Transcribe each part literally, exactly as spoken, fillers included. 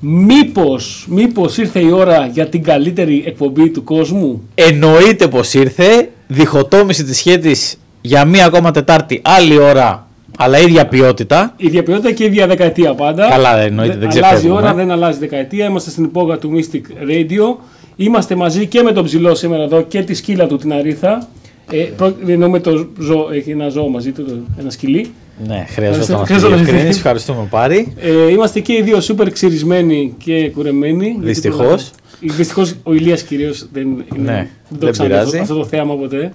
Μήπως, μήπως ήρθε η ώρα για την καλύτερη εκπομπή του κόσμου? Εννοείται πως ήρθε. Διχοτόμηση της σχέτης για μία ακόμα Τετάρτη, άλλη ώρα, αλλά ίδια ποιότητα. Ίδια ποιότητα και ίδια δεκαετία πάντα. Καλά, εννοείται, δεν ξεφεύγουμε. Αλλάζει η ώρα, δεν αλλάζει δεκαετία. Είμαστε στην υπόγα του Mystic Radio. Είμαστε μαζί και με τον Ψηλό σήμερα εδώ και τη σκύλα του, την Αρίθα. Ε, προ... Εννοούμε το ζώο, έχει ένα ζώο μαζί του, το... ένα σκυλί. Ναι, χρειαζόταν αυτή η ευκρίνηση. Ευχαριστούμε, Πάρη. Ε, είμαστε και οι δύο σούπερ ξυρισμένοι και κουρεμένοι. Δυστυχώς. Δυστυχώς ο Ηλίας κυρίως δεν είναι. Ναι, δεν το ξαναδεί αυτό το θέαμα ποτέ.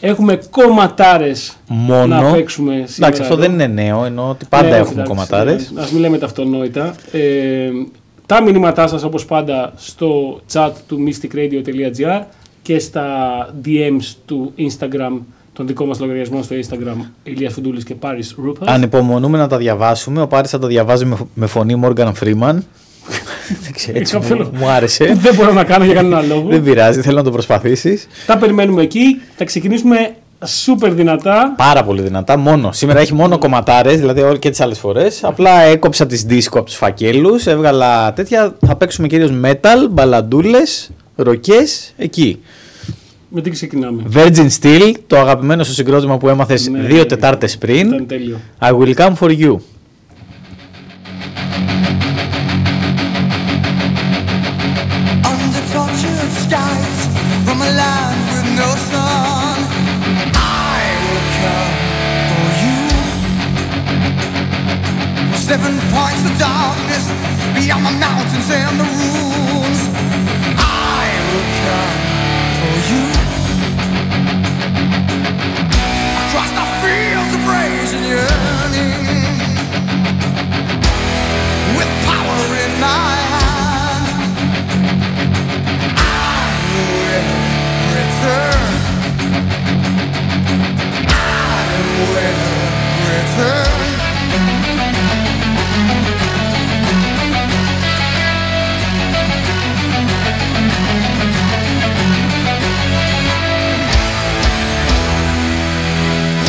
Έχουμε κομματάρες μόνο να παίξουμε σήμερα. Εντάξει, αυτό δεν είναι νέο, ενώ ότι πάντα ναι, έχουμε κομματάρες. Ας μην λέμε τα αυτονόητα. Ε, τα μηνύματά σας όπως πάντα στο chat του mystic radio dot g r και στα ντι εμς του Instagram, τον δικό μας λογαριασμό στο Instagram, Ηλίας Φουντούλης και Πάρις Ρούπος. Ανυπομονούμε να τα διαβάσουμε. Ο Πάρις θα τα διαβάζει με φωνή Morgan Freeman. Έτσι μου, μου άρεσε. Δεν μπορώ να κάνω για κανένα λόγο. Δεν πειράζει, θέλω να το προσπαθήσεις. Τα περιμένουμε εκεί. Θα ξεκινήσουμε σούπερ δυνατά. Πάρα πολύ δυνατά. Μόνο. Σήμερα έχει μόνο κομματάρες, δηλαδή όλες και τις άλλες φορές. Απλά έκοψα τις δίσκο από τους φακέλους, έβγαλα τέτοια. Θα παίξουμε κυρίως metal, μπαλαντούλες, ροκές εκεί. Με τι ξεκινάμε? Virgin Steel, το αγαπημένο σου συγκρότημα που έμαθες ναι, δύο Τετάρτες πριν. Ήταν τέλειο. I will come for you.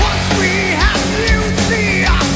Once we have you see us.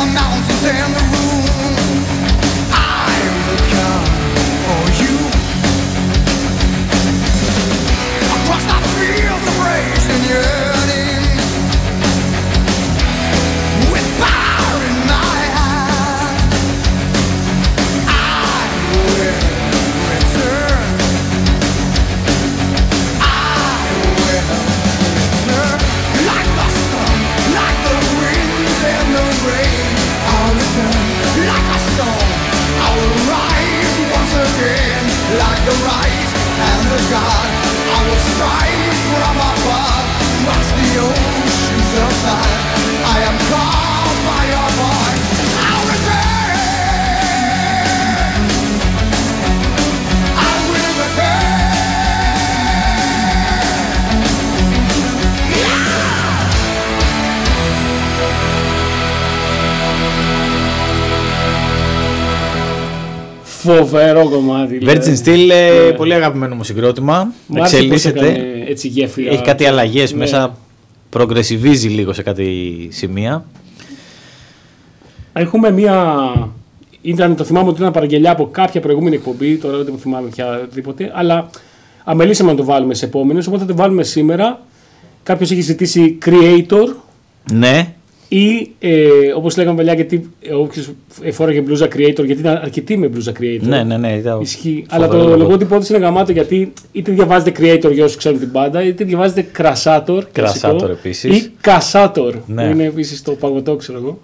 the mountains and the ruins. I am the god for you. Across the fields of rage and yearning, with fire in my eyes, I will return. I will return. Like the sun, like the winds and the rain, I'll return. Like a storm, I will rise once again. Like the right and the God, I will strike from above. Watch the oceans of time. I am called by your voice. I'll return. I will return. Yeah! Φοβερό κομμάτι. Virgin Steel, yeah. Πολύ αγαπημένο μου συγκρότημα. Εξελίσσεται. Έτσι γέφυρα. Έχει κάτι αλλαγές, yeah, μέσα. Προγκρεσιβίζει λίγο σε κάτι σημεία. Έχουμε μία. Ήταν, το θυμάμαι ότι ήταν παραγγελιά από κάποια προηγούμενη εκπομπή, τώρα δεν το θυμάμαι πια οτιδήποτε, αλλά αμελήσαμε να το βάλουμε σε επόμενες, οπότε θα το βάλουμε σήμερα. Κάποιος έχει ζητήσει Creator. Ναι. Ή ε, όπως λέγαμε παλιά, γιατί όποιος φόραγε μπλούζα Creator, γιατί ήταν αρκετοί με μπλούζα Creator. Ναι, ναι, ναι. Ήταν... Ισχύει. Αλλά το λογότυπο της είναι γαμάτο, γιατί είτε διαβάζετε Creator για όσους ξέρουν την πάντα, είτε διαβάζετε Κρασάτορ. Κρασάτορ επίσης. Ή Κασάτορ. Ναι. Είναι επίσης το παγωτό, ξέρω εγώ.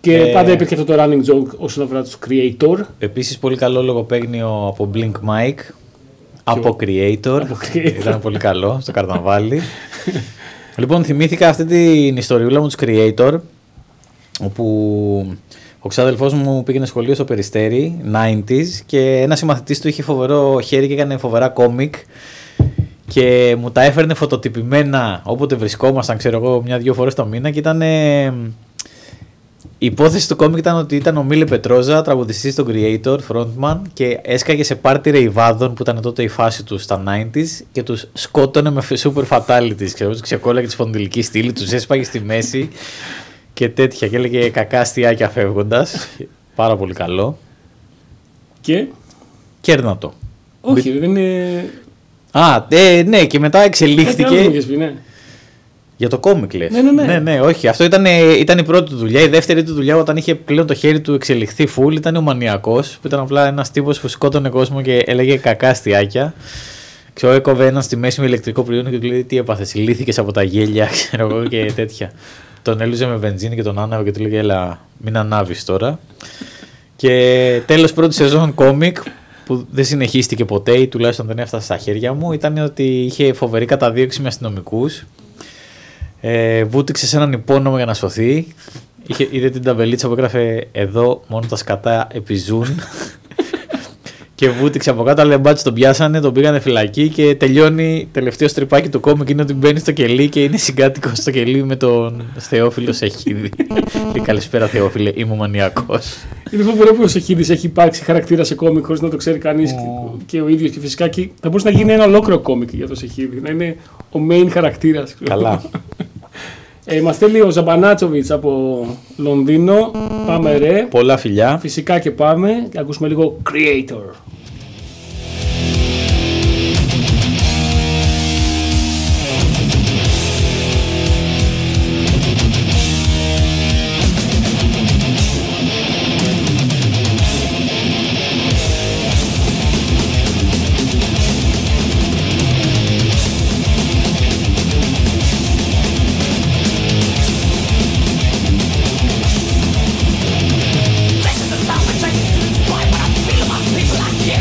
Και ε... πάντα υπήρχε αυτό το running joke όσον αφορά τους Creator. Επίσης πολύ καλό λογοπαίγνιο από Blink Mike. Από Creator. από Creator. Ήταν πολύ καλό στο καρναβάλι. Λοιπόν, θυμήθηκα αυτή την ιστοριούλα μου τους Creator, όπου ο ξάδελφός μου πήγαινε σχολείο στο Περιστέρι, ενενήντα και ένας συμμαθητής του είχε φοβερό χέρι και έκανε φοβερά κόμικ και μου τα έφερνε φωτοτυπημένα όποτε βρισκόμασταν, ξέρω εγώ, μια-δυο φορές το μήνα και ήταν... Ε, η υπόθεση του κόμικ ήταν ότι ήταν ο Μίλη Πετρόζα, τραγουδιστής στον Creator, frontman, και έσκαγε σε πάρτι ρεϊβάδων που ήταν τότε η φάση του στα ενενήντα και τους σκότωνε με super fatalities. Ξέρω, τους ξεκόλλαγε τη σπονδυλική στήλη, τους έσπαγε στη μέση και τέτοια. Και έλεγε κακά αστιάκια φεύγοντας. Πάρα πολύ καλό. Και. Κέρνα το. Όχι, Μπι... δεν είναι. Α, ε, ναι, και μετά εξελίχθηκε. Για το κόμικ λες. Ναι, ναι, ναι. ναι, ναι όχι. Αυτό ήταν, ήταν η πρώτη του δουλειά. Η δεύτερη του δουλειά, όταν είχε πλέον το χέρι του εξελιχθεί φουλ, ήταν ο μανιακός, που ήταν απλά ένας τύπος που σκότωνε κόσμο και έλεγε κακά αστιάκια. Ξέρω, έκοβε έναν στη μέση με ηλεκτρικό πριόνι και του λέει τι έπαθες, λύθηκες από τα γέλια, ξέρω εγώ και τέτοια. Τον έλουζε με βενζίνη και τον άναβε και του λέει έλα, μην ανάβεις τώρα. Και τέλος πρώτη σεζόν κόμικ, που δεν συνεχίστηκε ποτέ ή τουλάχιστον δεν έφτασε στα χέρια μου, ήταν ότι είχε φοβερή καταδίωξη με αστυνομικούς. Ε, βούτυξε σε έναν υπόνομο για να σωθεί. Είχε, είδε την ταμπελίτσα που έγραφε εδώ μόνο τα σκατά επιζούν. Και βούτυξε από κάτω, αλλά μπάτσι τον πιάσανε, τον πήγανε φυλακή και τελειώνει τελευταίο στριπάκι του κόμικ είναι ότι μπαίνει στο κελί και είναι συγκάτοικο στο κελί με τον Θεόφιλο Σεχίδη. Και καλησπέρα Θεόφιλε, είμαι μανιακός. Είναι φοβερό που ο Σεχίδης έχει υπάρξει χαρακτήρα σε κόμικ χωρίς να το ξέρει κανείς oh. και ο ίδιος και φυσικά και θα μπορούσε να γίνει ένα ολόκληρο κόμικ για τον Σεχίδη, να είναι ο main χαρακτήρας. Καλά. Ε, μας θέλει ο Ζαμπανάτσοβιτς από Λονδίνο. Πάμε ρε. Πολλά φιλιά. Φυσικά και πάμε. Και ακούσουμε λίγο Creator. Yeah.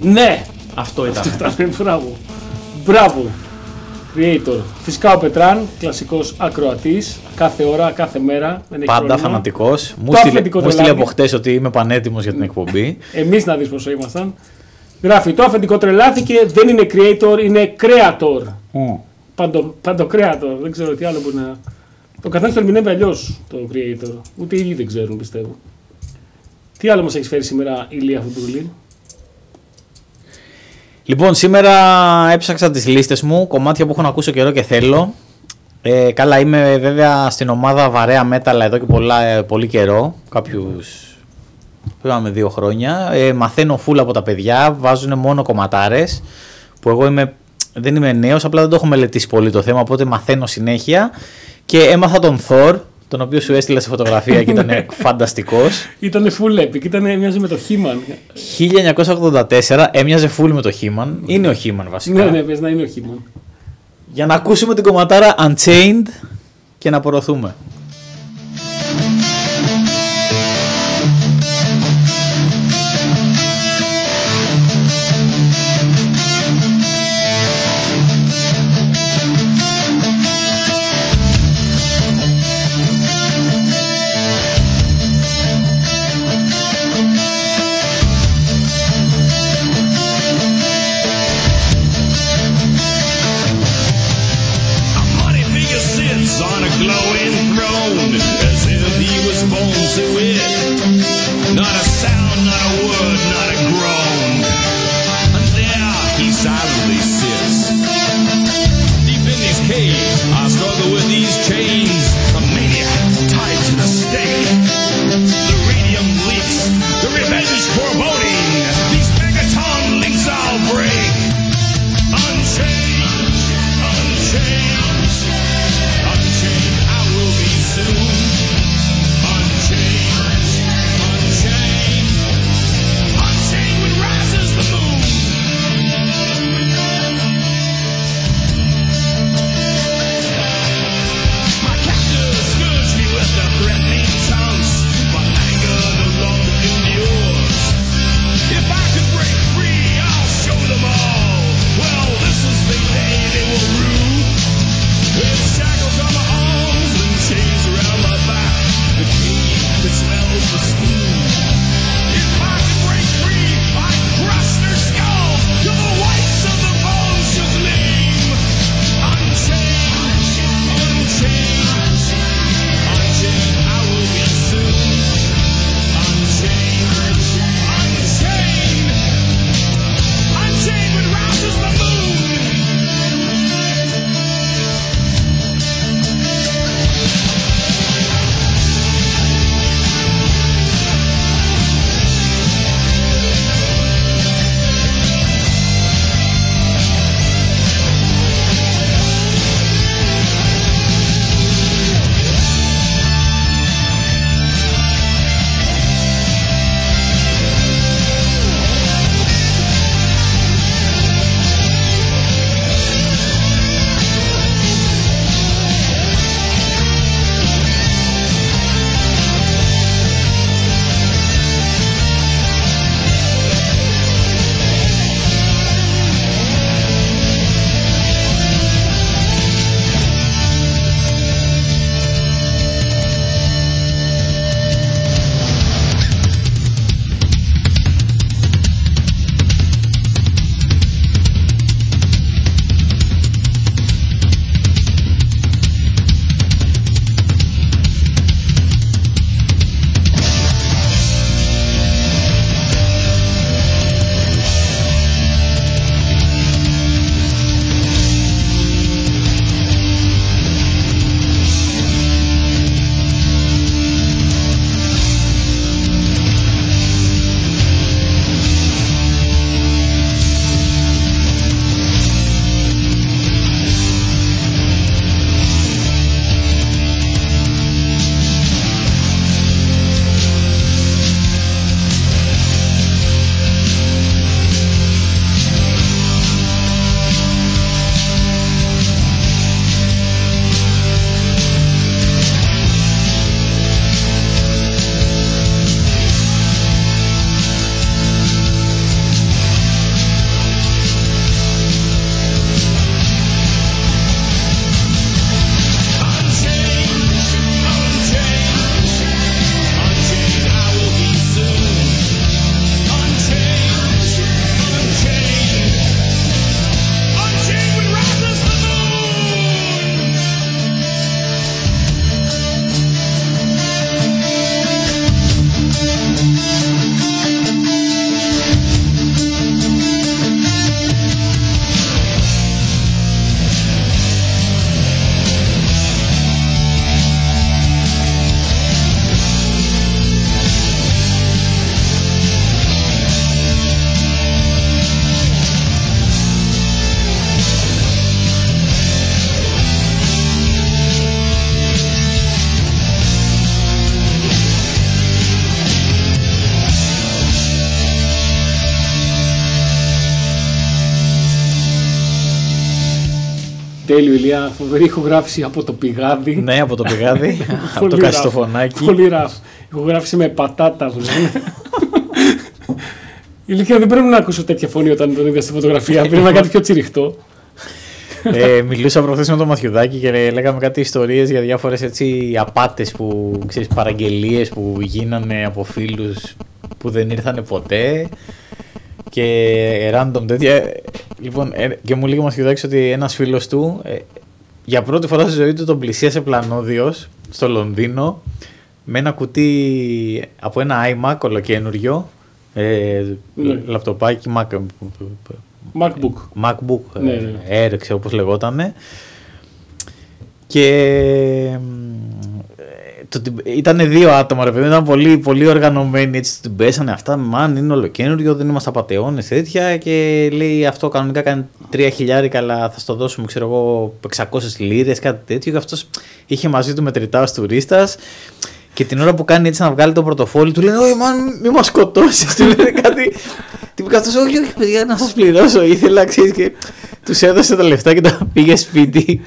Ναι, αυτό ήταν. Αυτό ήταν, μπράβο. Μπράβο. Creator. Φυσικά ο Πετράν, κλασικός ακροατής, κάθε ώρα, κάθε μέρα. Δεν έχει πάντα πρόβλημα. Φανατικός. Μου στείλε από χτες ότι είμαι πανέτοιμος για την εκπομπή. Εμείς να δεις πόσο ήμασταν. Γράφει, το αφεντικό τρελάθηκε, δεν είναι creator, είναι creator. Mm. Παντο, παντο creator, δεν ξέρω τι άλλο μπορεί να... Ο καθένας το ερμηνεύει αλλιώς το creator, ούτε οι ίδιοι δεν ξέρουν, πιστεύω. Τι άλλο μας έχεις φέρει σήμερα, Ηλία Φουντούλη? Λοιπόν, σήμερα έψαξα τις λίστες μου, κομμάτια που έχω να ακούσω καιρό και θέλω. Ε, καλά, είμαι βέβαια στην ομάδα βαρέα μέταλλα εδώ και πολλά, ε, πολύ καιρό, κάποιους... Πήγαμε δύο χρόνια. Ε, μαθαίνω φουλ από τα παιδιά. Βάζουν μόνο κομματάρες. Που εγώ είμαι, δεν είμαι νέος, απλά δεν το έχω μελετήσει πολύ το θέμα. Οπότε μαθαίνω συνέχεια. Και έμαθα τον Θόρ, τον οποίο σου έστειλα σε φωτογραφία και ήταν φανταστικός. Ήταν φουλ epic, ήταν έμοιαζε με το He-Man. χίλια εννιακόσια ογδόντα τέσσερα έμοιαζε φουλ με το He-Man. Είναι ο He-Man βασικά. Ναι, ναι, πες να είναι ο He-Man. Για να ακούσουμε την κομματάρα Unchained και να απορροθούμε. Glowing through τέλειο, Ηλία. Φοβερή ηχογράφηση από το πηγάδι. Ναι, από το πηγάδι. Από το καστοφωνάκι. Πολύ ραφ. Ηχογράφηση με πατάτα. Ηλικία, δεν πρέπει να ακούσω τέτοια φωνή όταν τον είδα στη φωτογραφία. Πρέπει να κάτι πιο τσιριχτό. ε, μιλούσα προχθές με τον Μαθιουδάκη και λέγαμε κάτι ιστορίες για διάφορες έτσι απάτες που ξέρεις, παραγγελίες που γίνανε από φίλους που δεν ήρθανε ποτέ και random τέτοια. Λοιπόν, ε, και μου λέγει ο Μαθιουδάκης ότι ένας φίλος του ε, για πρώτη φορά στη ζωή του τον πλησίασε πλανόδιος στο Λονδίνο με ένα κουτί από ένα iMac ολοκένουργιο ε, mm. λαπτοπάκι Mac MacBook, MacBook ναι, ναι. έρεξε όπως λεγότανε και ήταν δύο άτομα ρε παιδί, ήταν πολύ, πολύ οργανωμένοι έτσι, την πέσανε αυτά, μαν είναι ολοκένουργιο, δεν είμαστε απατεώνες τέτοια και λέει αυτό κανονικά κάνει τρία χιλιάρικα αλλά θα στο δώσουμε ξέρω εγώ εξακόσιες λίρες κάτι τέτοιο και αυτός είχε μαζί του μετρητά ως τουρίστας. Και την ώρα που κάνει έτσι να βγάλει το πορτοφόλι του λέει «Ωι μαν, μη μας σκοτώσεις», του λέει κάτι. Την πήγα αυτός «Όχι, όχι παιδιά, να σας πληρώσω, ήθελα», ξέρεις, και τους έδωσε τα λεφτά και τα πήγε σπίτι.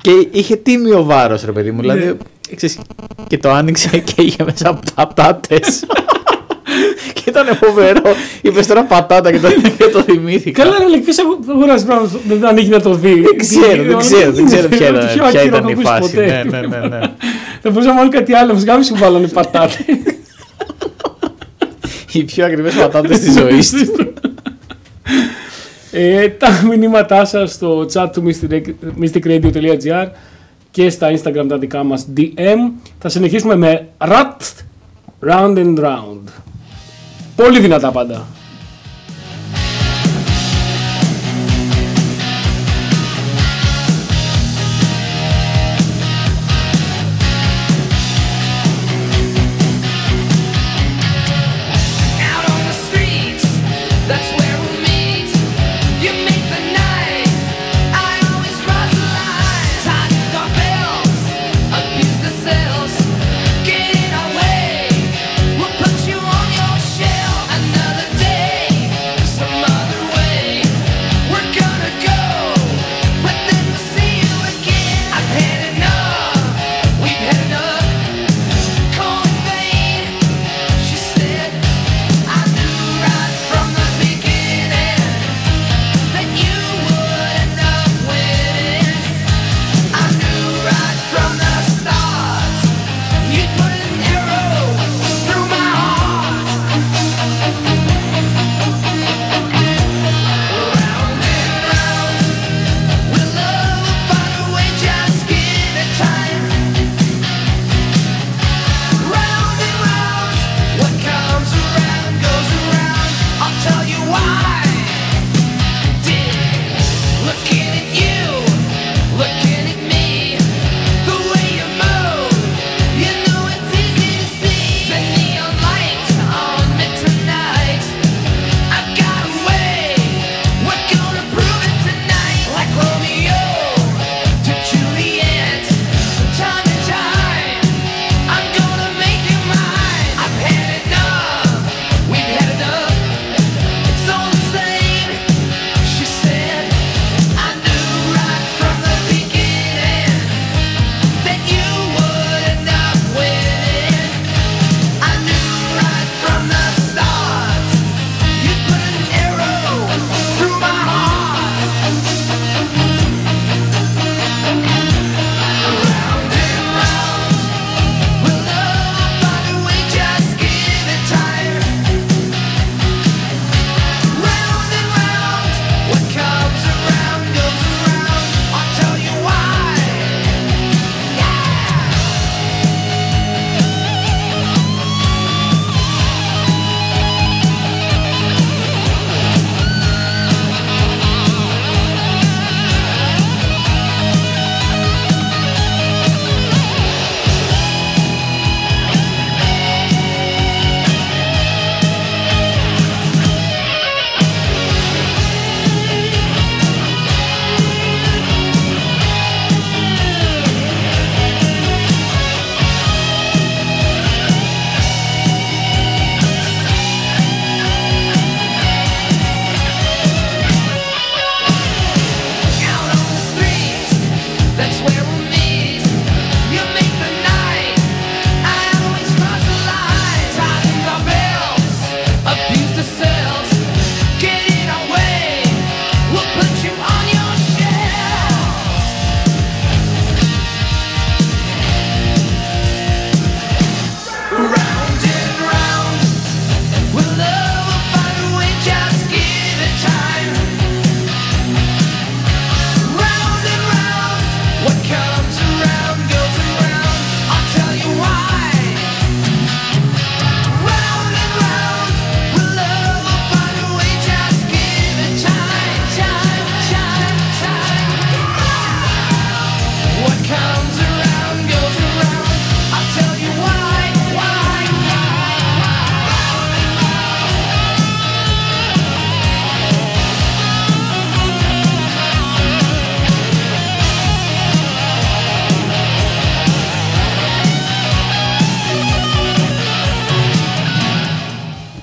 Και είχε τίμιο βάρος ρε παιδί μου, δηλαδή, ξέρεις, και το άνοιξε και είχε μέσα πατάτες. Και ήταν φοβερό. Είπες τώρα πατάτα και το θυμήθηκα. Καλά ρε, ποιος αγοράζει πράγμα αν έχει να το δει. Δεν ξέρω, δεν ξέρω, δεν ξέρω ποια ήταν η φάση. Ναι, ναι, ναι. Θα μπορούσαμε όλοι κάτι άλλο, γάμι σου βάλανε πατάτες. Οι πιο ακριβές πατάτες της ζωής του. ε, τα μηνύματά σας στο chat του mystic radio dot g r και στα Instagram τα δικά μας ντι εμ. Θα συνεχίσουμε με Rat Round and Round. Πολύ δυνατά πάντα.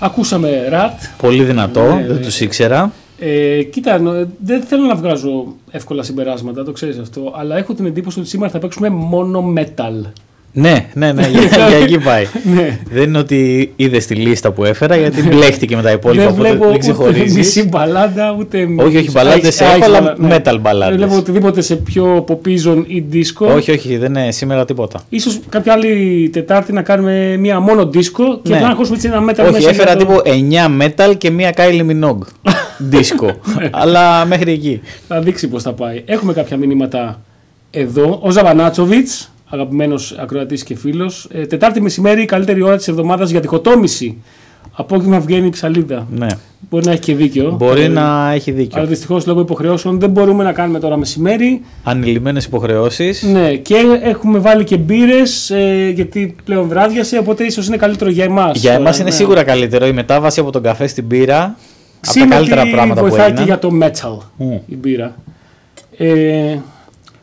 Ακούσαμε ρατ. Πολύ δυνατό, ε, δεν τους ήξερα. Ε, κοίτα, δεν θέλω να βγάζω εύκολα συμπεράσματα, το ξέρεις αυτό, αλλά έχω την εντύπωση ότι σήμερα θα παίξουμε μόνο metal. Ναι, ναι, ναι, για εκεί πάει. Ναι. Δεν είναι ότι είδες τη λίστα που έφερα, γιατί μπλέχτηκε με τα υπόλοιπα. Δεν βλέπω δεν ούτε μισή μπαλάντα, ούτε... Όχι, όχι, μπαλάντες έχω, αλλά metal μπαλάντες. Δεν βλέπω οτιδήποτε σε πιο ποπίζον ή δίσκο. Όχι, όχι, δεν είναι σήμερα τίποτα. Ίσως κάποια άλλη Τετάρτη να κάνουμε μία μόνο δίσκο και ναι. να ακούσουμε έτσι ένα metal μέσα. Όχι, έφερα τύπο εννιά metal και μία Kylie Minogue δίσκο, αλλά μέχρι εκεί. Θα δείξει πώς θα πάει. Έχουμε κάποια μηνύματα εδώ. Ο Ζαμπανάτσοβιτς, αγαπημένος ακροατής και φίλος. Ε, Τετάρτη μεσημέρι, η καλύτερη ώρα της εβδομάδας για διχοτόμηση. Απόγευμα βγαίνει η ψαλίδα. Ναι. Μπορεί να έχει και δίκιο. Μπορεί ε, να έχει δίκιο. Αλλά δυστυχώς λόγω υποχρεώσεων δεν μπορούμε να κάνουμε τώρα μεσημέρι. Ανηλυμένες υποχρεώσεις. Ναι, και έχουμε βάλει και μπύρες ε, γιατί πλέον βράδιασε. Οπότε ίσως είναι καλύτερο για εμάς. Για εμάς είναι ναι. σίγουρα καλύτερο η μετάβαση από τον καφέ στην μπύρα. Από τα καλύτερα πράγματα που βοηθάει και για το metal mm. η μπύρα. Ε,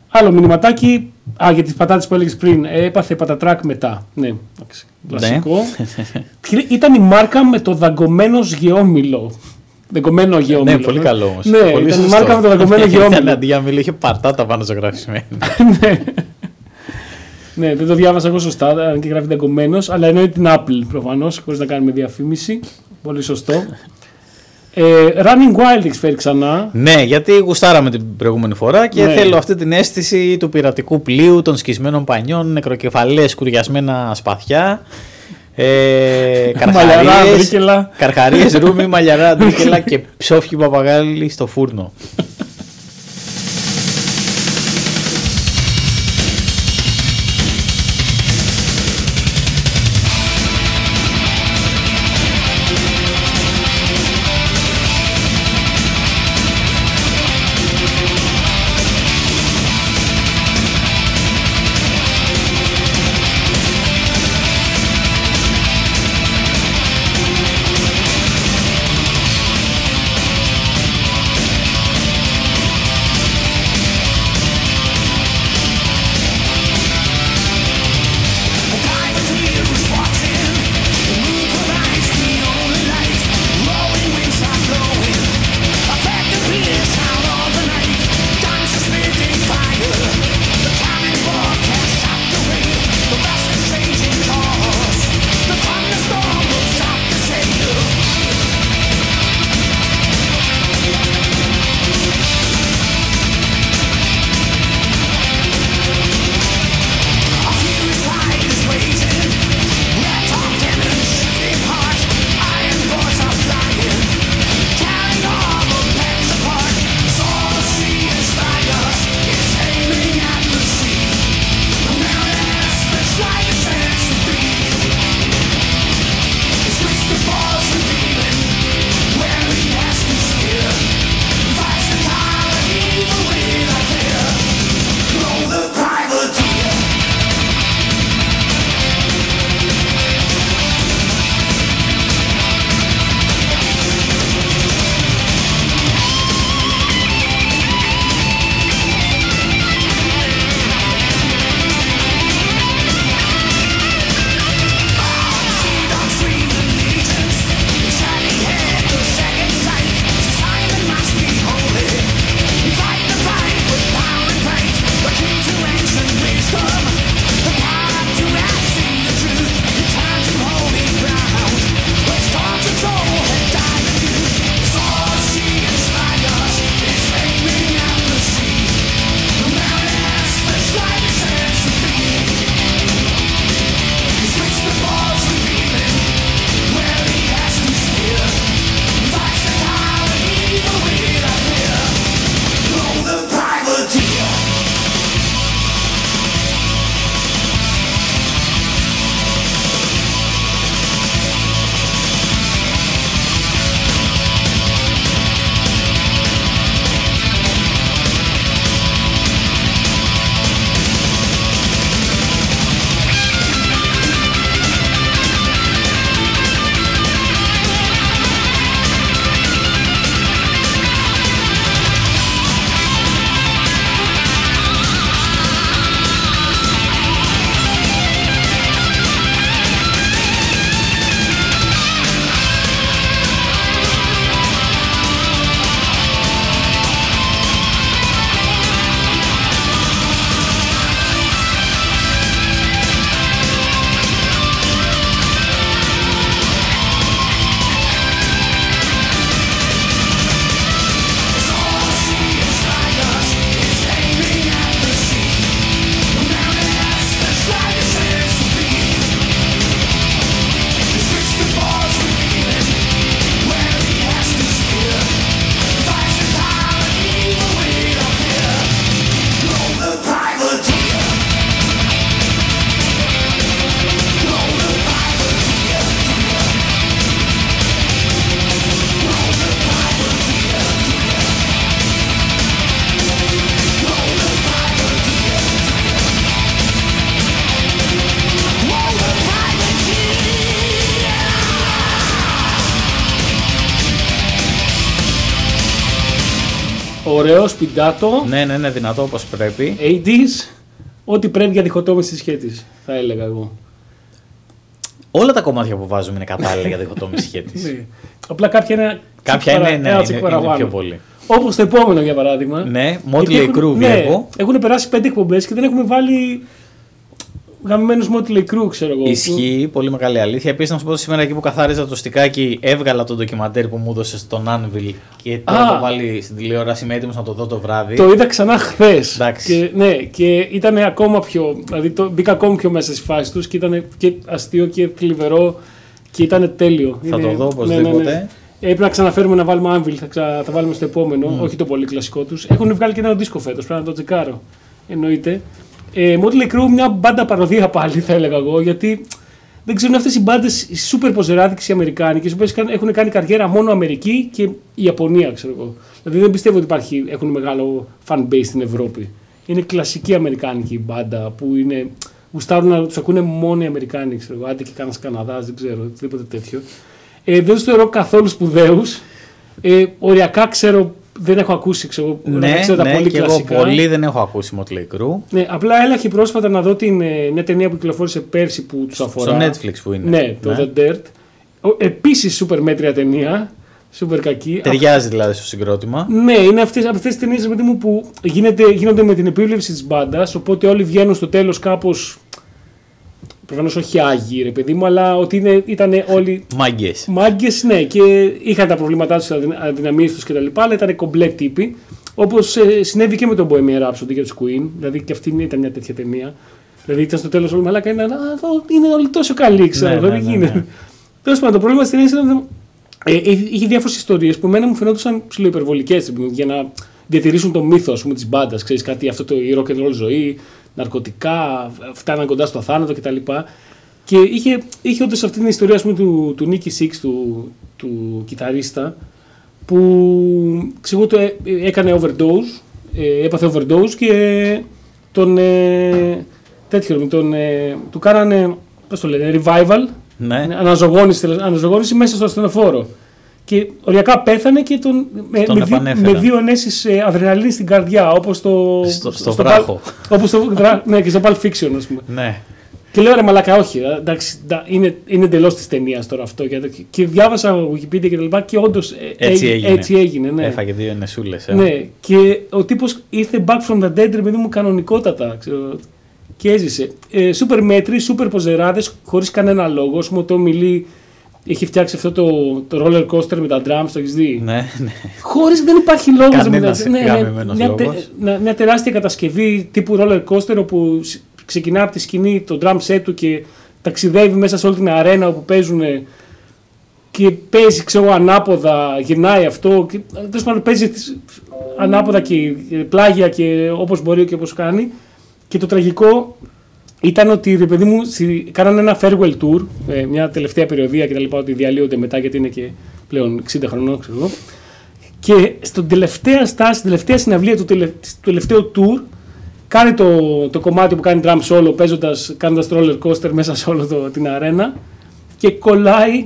άλλο μηνυματάκι. Α, για τις πατάτες που έλεγες πριν, έπαθε πατατράκ μετά. Ναι, κλασικό. Ναι. Ήταν η μάρκα με το δαγκωμένο γεώμηλο. Δαγκωμένο γεώμηλο. Ναι, πολύ καλό όμως. Ναι, πολύ ήταν σωστό. Η μάρκα με το δαγκωμένο γεώμηλο. Ήταν αντί για μήλο, είχε πατάτα πάνω στο γραφισμένο. Ναι. Ναι, δεν το διάβασα εγώ σωστά, αν και γράφει δαγκωμένος, αλλά εννοεί την Apple προφανώς, χωρίς να κάνουμε διαφήμιση. Πολύ σωστό. Ε, Running Wild εξφέρει ξανά. Ναι, γιατί γουστάραμε την προηγούμενη φορά και ναι. θέλω αυτή την αίσθηση του πειρατικού πλοίου, των σκισμένων πανιών, νεκροκεφαλές, κουριασμένα σπαθιά, ε, καρχαρίες, καρχαρίες ρούμι, μαλλιαρά ντρίκελα και ψόφιοι παπαγάλοι στο φούρνο. Ωραίο, σπιντάτο. Ναι, ναι, ναι, δυνατό όπως πρέπει. ογδόντα, ό,τι πρέπει για διχοτόμηση της σχέτης, θα έλεγα εγώ. Όλα τα κομμάτια που βάζουμε είναι κατάλληλα για διχοτόμηση σχέτης. Ναι. Απλά κάποια είναι. Κάποια είναι, ναι, ναι, είναι, είναι πιο πολύ. Όπως το επόμενο για παράδειγμα. Ναι, Mötley Crüe βλέπω. Έχουν περάσει πέντε εκπομπές και δεν έχουμε βάλει γαμμένους Mötley Crüe, ξέρω εγώ. Ισχύει, πολύ μεγάλη αλήθεια. Επίσης, να σου πω σήμερα εκεί που καθάριζα το στικάκι, έβγαλα το ντοκιμαντέρ που μου έδωσε στον Anvil και τώρα το βάλει στην τηλεόραση. Είμαι έτοιμος να το δω το βράδυ. Το είδα ξανά χθες. Και, ναι, και ήταν ακόμα πιο. Δηλαδή, το, μπήκα ακόμα πιο μέσα στις φάσεις τους και ήταν και αστείο και θλιβερό και ήταν τέλειο. Θα είναι, το δω οπωσδήποτε. Ναι, ναι, ναι. Πρέπει να ξαναφέρουμε να βάλουμε Anvil, θα, ξα... θα βάλουμε στο επόμενο, mm. όχι το πολύ κλασικό τους. Έχουν βγάλει και ένα δίσκο φέτος, πρέπει να το τσεκάρω. Εννοείται. Ε, Mötley Crüe, μια μπάντα παροδία πάλι, θα έλεγα εγώ, γιατί δεν ξέρουν αυτές οι μπάντες, οι σούπερ ποζεράδικες οι αμερικάνικες, που έχουν κάνει καριέρα μόνο Αμερική και Ιαπωνία, ξέρω εγώ. Δηλαδή δεν πιστεύω ότι υπάρχει, έχουν μεγάλο fan base στην Ευρώπη. Είναι κλασική αμερικάνικη μπάντα που είναι. Γουστάρουν να τους ακούνε μόνο οι Αμερικάνοι, ξέρω εγώ. Άντε και κάνας Καναδάς, δεν ξέρω, οτιδήποτε τέτοιο. Ε, δεν τους θεωρώ καθόλου σπουδαίους. Ε, οριακά ξέρω, δεν έχω ακούσει. Ξέρω, ναι, ξέρω, ναι, τα πολύ και κλασικά. Εγώ πολύ δεν έχω ακούσει Mötley Crüe. Ναι, απλά έλαχη πρόσφατα να δω την, μια ταινία που κυκλοφόρησε πέρσι που τους αφορά. Στο Netflix που είναι. Ναι, το ναι. The Dirt. Επίσης σούπερ μέτρια ταινία. Σούπερ κακή. Ταιριάζει δηλαδή στο συγκρότημα. Ναι, είναι αυτές, αυτές τις ταινίες που γίνεται, γίνονται με την επίβλεψη της μπάντας. Οπότε όλοι βγαίνουν στο τέλος κάπως. Προφανώς όχι άγιοι, ρε παιδί μου, αλλά ότι ήταν όλοι. Μάγκες. Μάγκες, ναι, και είχαν τα προβλήματά τους, τις αδυναμίες τους κτλ. Αλλά ήταν κομπλέ τύποι. Όπως ε, συνέβη και με τον Bohemian Rhapsody για τους Queen. Δηλαδή και αυτή ήταν μια τέτοια ταινία. Δηλαδή ήταν στο τέλος όλοι μαλάκα, είναι, είναι όλοι τόσο καλοί, ξέρω. Δεν γίνεται. Τέλος πάντων, το πρόβλημα στην ταινία ήταν. Ε, είχε διάφορες ιστορίες που εμένα μου φαινόντουσαν ψιλοϊπερβολικές για να διατηρήσουν το μύθο τη μπάντα. Ξέρει κάτι, αυτό το rock and roll ζωή. Ναρκωτικά, φτάναν κοντά στο θάνατο κτλ. Και είχε, είχε όντως αυτή την ιστορία, ας πούμε, του, του Nikki Sixx, του, του κιθαρίστα, που ξέρω, το έ, έκανε overdose, ε, έπαθε overdose και τον, ε, τέτοιο, τον, ε, του κάνανε, πώς το λένε, revival, ναι. αναζωγόνηση, αναζωγόνηση μέσα στο ασθενοφόρο. Και οριακά πέθανε και τον, τον με, με δύο ενέσεις ε, αδρεναλίνη στην καρδιά, όπως το. Στο, στο, στο βράχο. Πα, όπως το, ναι, και στο Pulp Fiction, ας πούμε. Ναι. Και λέω ρε μαλάκα, όχι. Εντάξει, είναι, είναι εντελώς της ταινίας τώρα αυτό. Και, και διάβασα Wikipedia και τα λοιπά και όντως ε, έτσι έγινε. Έτσι έγινε, ναι. Έφαγε δύο ενεσούλες. Ε. Ναι. Και ο τύπος ήρθε back from the dead, ρε παιδί μου, κανονικότατα. Ξέρω, και έζησε. Ε, σούπερ μέτρη, σούπερ ποζεράδες, χωρίς κανένα λόγο. Ας πούμε, το μιλεί. Έχει φτιάξει αυτό το, το roller coaster με τα drums, το έχεις δει. Ναι, ναι. Χωρίς, δεν υπάρχει λόγος. Κανένας ναι, ναι, μια, τε, μια τεράστια κατασκευή τύπου roller coaster όπου ξεκινά από τη σκηνή το drum set του και ταξιδεύει μέσα σε όλη την αρένα όπου παίζουν και παίζει, ξέρω, ανάποδα, γυρνάει αυτό. Τέλος πάντων, παίζει ανάποδα και πλάγια και όπως μπορεί και όπως κάνει. Και το τραγικό ήταν ότι, ρε παιδί μου, κάνανε ένα farewell tour, μια τελευταία περιοδία και τα λοιπά, ότι διαλύονται μετά γιατί είναι και πλέον εξήντα χρονών, ξέρω εγώ. Και στην τελευταία στάση, στην τελευταία συναυλία του τελευταίου tour, κάνει το, το κομμάτι που κάνει drum solo, παίζοντας, κάνοντας roller coaster μέσα σε όλο το, την αρένα και κολλάει,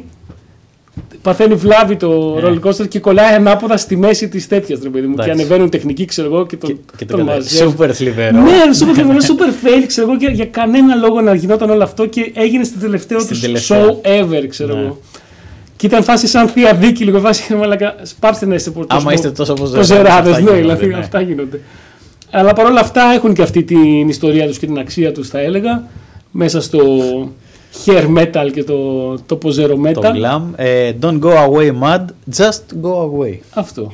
παθαίνει βλάβη το yeah. roller coaster και κολλάει ανάποδα στη μέση της τέτοιας, ρε παιδί μου. That's. Και ανεβαίνουν τεχνικοί, ξέρω εγώ, και τον, τον μαζεύουν. Σούπερ θλιβερό. Ναι, σούπερ θλιβερό, σούπερ fail, ξέρω εγώ, και για κανένα λόγο να γινόταν όλο αυτό και έγινε στην τελευταία του show ever, ξέρω yeah. εγώ. Και ήταν φάση σαν θεία δίκη, λίγο φάση, μαλακα, σπάψτε να είστε ποτέ. Άμα είστε τόσο ποζεράδες, ναι, δηλαδή αυτά γίνονται. Αλλά παρόλα αυτά έχουν και αυτή την ιστορία τους και την αξία τους, θα έλεγα, μέσα στο hair metal και το, το ποζέρο metal. Το glam. Uh, don't go away mad, just go away. Αυτό.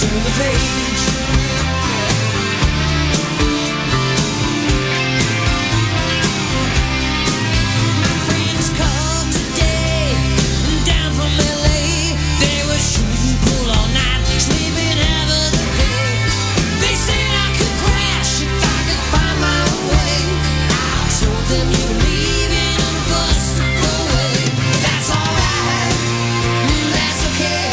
turn the page. My friends called today, down from L A. They were shooting pool all night, sleeping half of the day. They said I could crash if I could find my own way. I told them you leave in a bus to go away. That's alright, that's okay.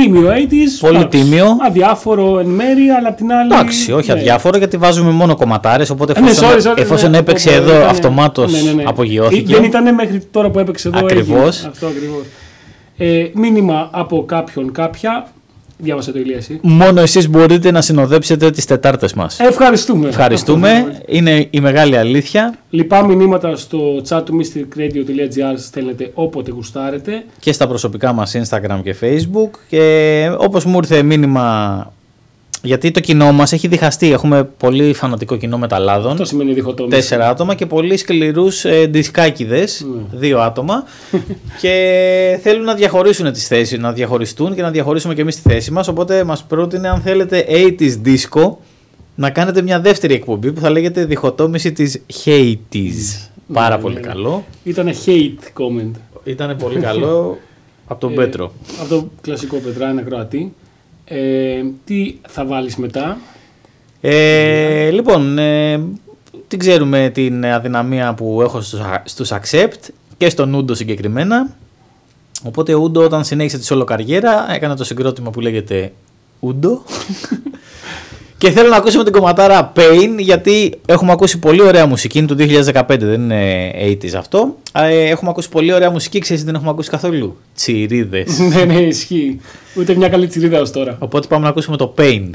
Τίμιο ογδόντα, πολύ εντάξει, τίμιο. Αδιάφορο εν μέρη, αλλά απ' την άλλη. Εντάξει, όχι ναι, αδιάφορο γιατί βάζουμε μόνο κομματάρες. Οπότε εφόσον, ναι, sorry, sorry, εφόσον ναι, έπαιξε ναι, εδώ, ναι, αυτομάτως ναι, ναι, ναι, απογειώθηκε. Δεν ήταν μέχρι τώρα που έπαιξε εδώ. Ακριβώς. Αυτό ακριβώς. Ε, μήνυμα από κάποιον κάποια. Διάβασε το Ηλία εσύ. Μόνο εσείς μπορείτε να συνοδέψετε τις Τετάρτες μας. Ευχαριστούμε. Ευχαριστούμε. Ευχαριστούμε. Είναι η μεγάλη αλήθεια. Λοιπά μηνύματα στο chat του mystic radio dot g r στέλνετε όποτε γουστάρετε. Και στα προσωπικά μας Instagram και Facebook. Και όπως μου ήρθε μήνυμα, γιατί το κοινό μας έχει διχαστεί. Έχουμε πολύ φανατικό κοινό μεταλλάδων. Αυτό σημαίνει διχοτόμηση. Τέσσερα άτομα και πολύ σκληρούς ε, δισκάκιδες. Mm. Δύο άτομα. Και θέλουν να διαχωρίσουν τις θέσεις, να διαχωριστούν και να διαχωρίσουμε και εμείς τη θέση μας. Οπότε μας πρότεινε, αν θέλετε, ογδόντα disco, να κάνετε μια δεύτερη εκπομπή που θα λέγεται διχοτόμηση της χέιτης. Mm. Πάρα mm. πολύ mm. καλό. Ήτανε hate comment. Ήτανε πολύ καλό από τον ε, Πέτρο. Από τον κλασικό Πέτρα, ένα Κροατή. Ε, τι θα βάλεις μετά? Ε, λοιπόν, ε, την ξέρουμε την αδυναμία που έχω στους, στους Accept και στον U D O συγκεκριμένα. Οπότε ο U D O, όταν συνέχισε τη σολοκαριέρα, έκανε το συγκρότημα που λέγεται U D O. Και θέλω να ακούσουμε την κομματάρα Pain, γιατί έχουμε ακούσει πολύ ωραία μουσική. Είναι του δύο χιλιάδες δεκαπέντε, δεν είναι ογδόντα αυτό. Ε, έχουμε ακούσει πολύ ωραία μουσική, ξέρεις, δεν έχουμε ακούσει καθόλου τσιρίδες. Ναι, ναι, ισχύει. Ούτε μια καλή τσιρίδα ως τώρα. Οπότε πάμε να ακούσουμε το Pain.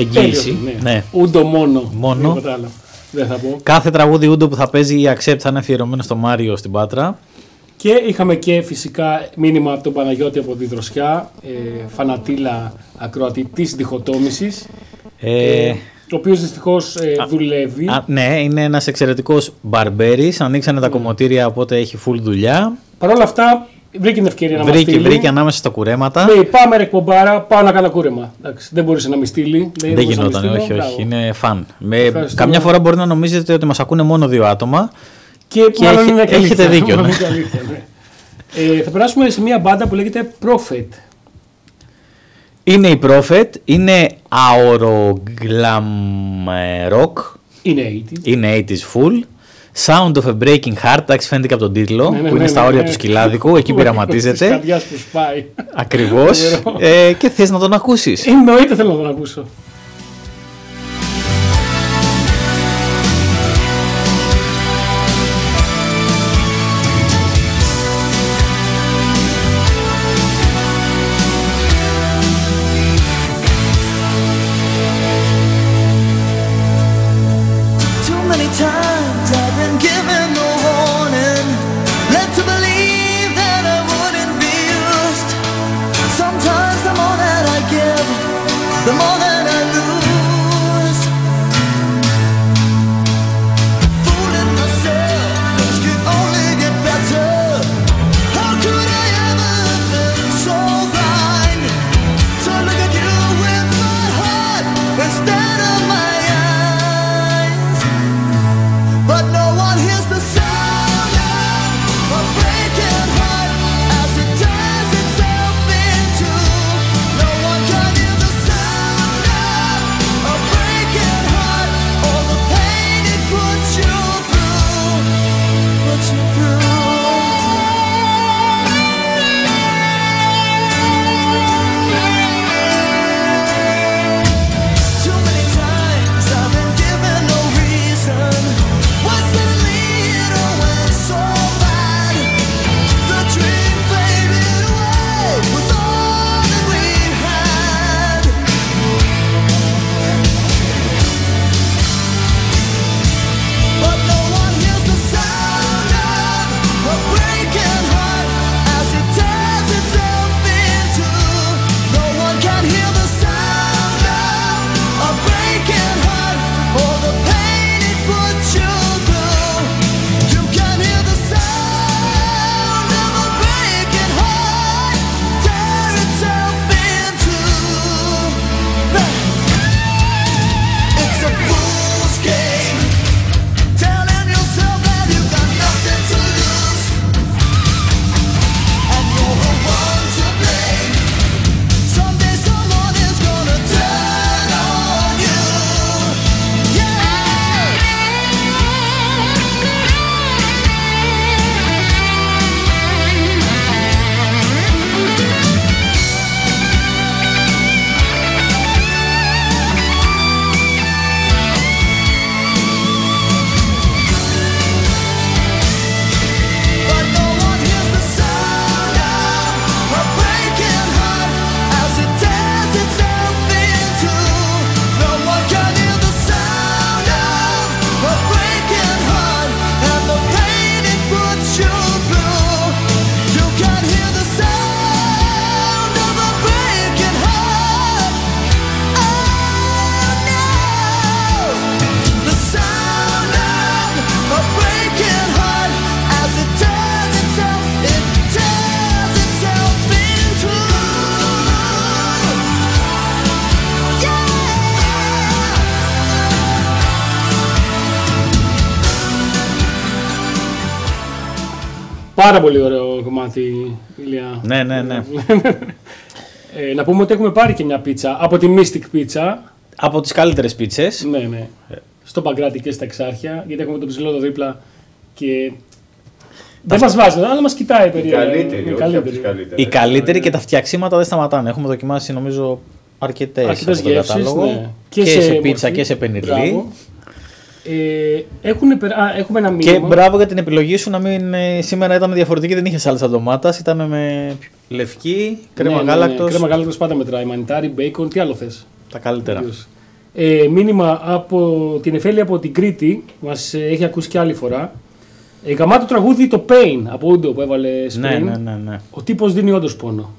Εγγύηση. Ναι. Ούντο μόνο. μόνο. Δεν θα πω. Κάθε τραγούδι Ούντο που θα παίζει η Accept θα είναι αφιερωμένο στο Μάριο στην Πάτρα. Και είχαμε και φυσικά μήνυμα από τον Παναγιώτη από τη Δροσιά, ε, φανατήλα ακροατή της διχοτόμησης, ε, ε, ο οποίος δυστυχώς ε, α, δουλεύει. Α, ναι, είναι ένας εξαιρετικός μπαρμπέρης, ανοίξανε τα mm. κομμωτήρια, οπότε έχει full δουλειά. Παρ' όλα αυτά... Βρήκε την ευκαιρία να βρήκε, μας στείλει. Βρήκε ανάμεσα στα κουρέματα. Λέει, πάμε ρε εκπομπάρα, πάω να κάνω κούρεμα. Εντάξει, δεν μπορούσε να μη στείλει. Λέει, δεν γινόταν, στείλω, όχι, όχι. Είναι φαν. Με, καμιά φορά μπορεί να νομίζετε ότι μας ακούνε μόνο δύο άτομα. Και, και έχει, είναι καλύθια, έχετε δίκιο. Ναι. Ναι. ε, θα περάσουμε σε μια μπάντα που λέγεται Prophet. Είναι η Prophet, είναι αορογκλαμ ροκ. Είναι ογδόντα. Είναι ογδόντα full. Sound of a Breaking Heart, εντάξει, φαίνεται και από τον τίτλο, ναι, ναι, που είναι ναι, στα όρια ναι, του σκυλάδικου, εκεί πειραματίζεται. Ακριβώς. ε, και θες να τον ακούσεις. Εννοείται θέλω να τον ακούσω. The more than I Πάρα πολύ ωραίο κομμάτι, Ηλία. Ναι, ναι, ναι. ε, να πούμε ότι έχουμε πάρει και μια πίτσα από τη Mystic Pizza. Από τις καλύτερες πίτσες. Ναι, ναι. Ε. Στο Παγκράτη και στα Εξάρχεια, γιατί έχουμε τον ψηλό το δίπλα και... Δεν μας βάζει, αλλά μας κοιτάει η περίεργα. Η καλύτερη. Η καλύτερη και τα φτιαξίματα δεν σταματάνε. Έχουμε δοκιμάσει νομίζω αρκετές από τον κατάλογο. Ναι. Και, και σε, σε πίτσα μορφή, και σε πενιρλί. Ε, έχουν, α, έχουμε ένα μήνυμα. Και μπράβο για την επιλογή σου να μην. Ε, σήμερα ήταν διαφορετική, δεν είχε σάλτσα ντομάτας. Ήταν με λευκή, κρέμα ναι, γάλακτος. Ναι, ναι. Κρέμα γάλακτος πάντα μετράει. Μανιτάρι, μπέικον, τι άλλο θες. Τα καλύτερα. Ε, μήνυμα από την Εφέλη από την Κρήτη, μας ε, έχει ακούσει και άλλη φορά. Ε, γαμάτο τραγούδι το Pain από ούντο που έβαλε πριν. Ναι, ναι, ναι, ναι. Ο τύπος δίνει όντως πόνο.